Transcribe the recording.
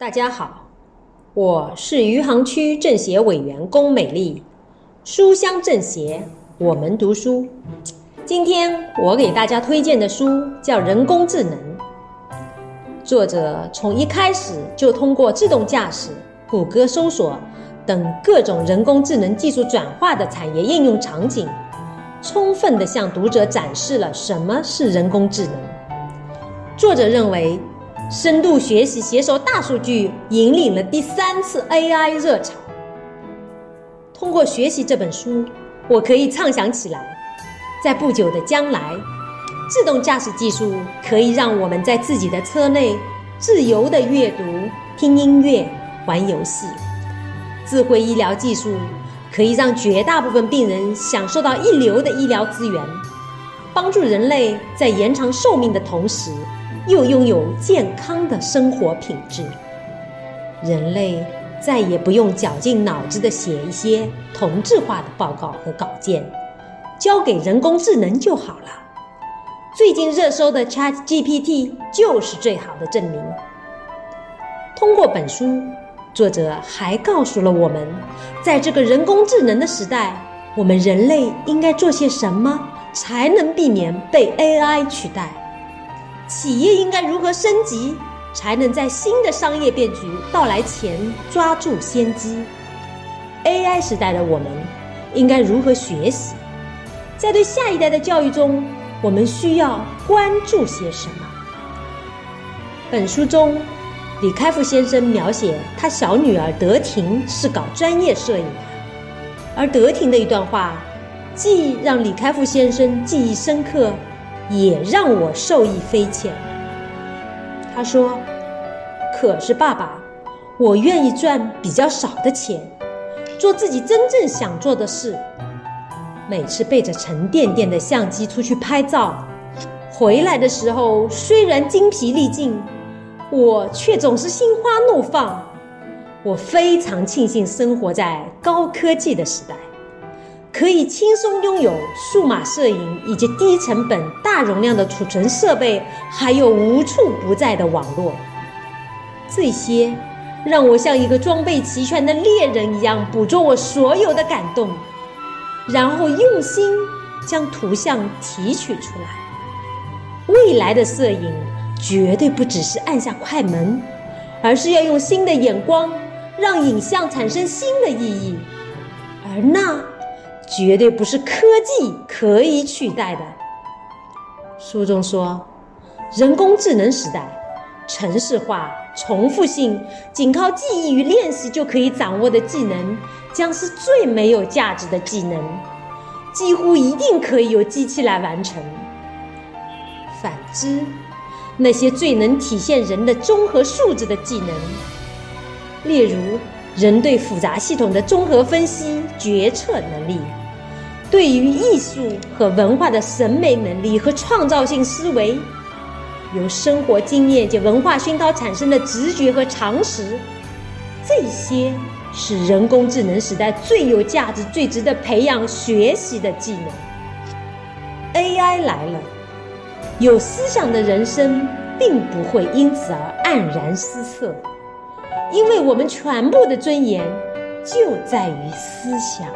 大家好，我是余杭区政协委员龚美丽，书香政协，我们读书。今天我给大家推荐的书叫《人工智能》，作者从一开始就通过自动驾驶、谷歌搜索等各种人工智能技术转化的产业应用场景，充分地向读者展示了什么是人工智能。作者认为，深度学习携手大数据引领了第三次 AI 热潮。通过学习这本书，我可以畅想起来，在不久的将来，自动驾驶技术可以让我们在自己的车内自由地阅读、听音乐、玩游戏。智慧医疗技术可以让绝大部分病人享受到一流的医疗资源，帮助人类在延长寿命的同时又拥有健康的生活品质。人类再也不用绞尽脑汁地写一些同质化的报告和稿件，交给人工智能就好了。最近热搜的 ChatGPT 就是最好的证明。通过本书，作者还告诉了我们，在这个人工智能的时代，我们人类应该做些什么才能避免被 AI 取代，企业应该如何升级，才能在新的商业变局到来前抓住先机。 AI 时代的我们应该如何学习，在对下一代的教育中，我们需要关注些什么。本书中，李开复先生描写他小女儿德婷是搞专业摄影的，而德婷的一段话既让李开复先生记忆深刻，也让我受益匪浅。他说，可是爸爸，我愿意赚比较少的钱，做自己真正想做的事。每次背着沉甸甸的相机出去拍照，回来的时候虽然精疲力尽，我却总是心花怒放。我非常庆幸生活在高科技的时代，可以轻松拥有数码摄影以及低成本大容量的储存设备，还有无处不在的网络。这些让我像一个装备齐全的猎人一样，捕捉我所有的感动，然后用心将图像提取出来。未来的摄影绝对不只是按下快门，而是要用新的眼光，让影像产生新的意义，而那绝对不是科技可以取代的。书中说，人工智能时代，程式化、重复性，仅靠记忆与练习就可以掌握的技能，将是最没有价值的技能，几乎一定可以由机器来完成。反之，那些最能体现人的综合素质的技能，例如人对复杂系统的综合分析、决策能力，对于艺术和文化的审美能力和创造性思维，由生活经验及文化熏陶产生的直觉和常识，这些是人工智能时代最有价值、最值得培养学习的技能。 AI 来了，有思想的人生并不会因此而黯然失色，因为我们全部的尊严就在于思想。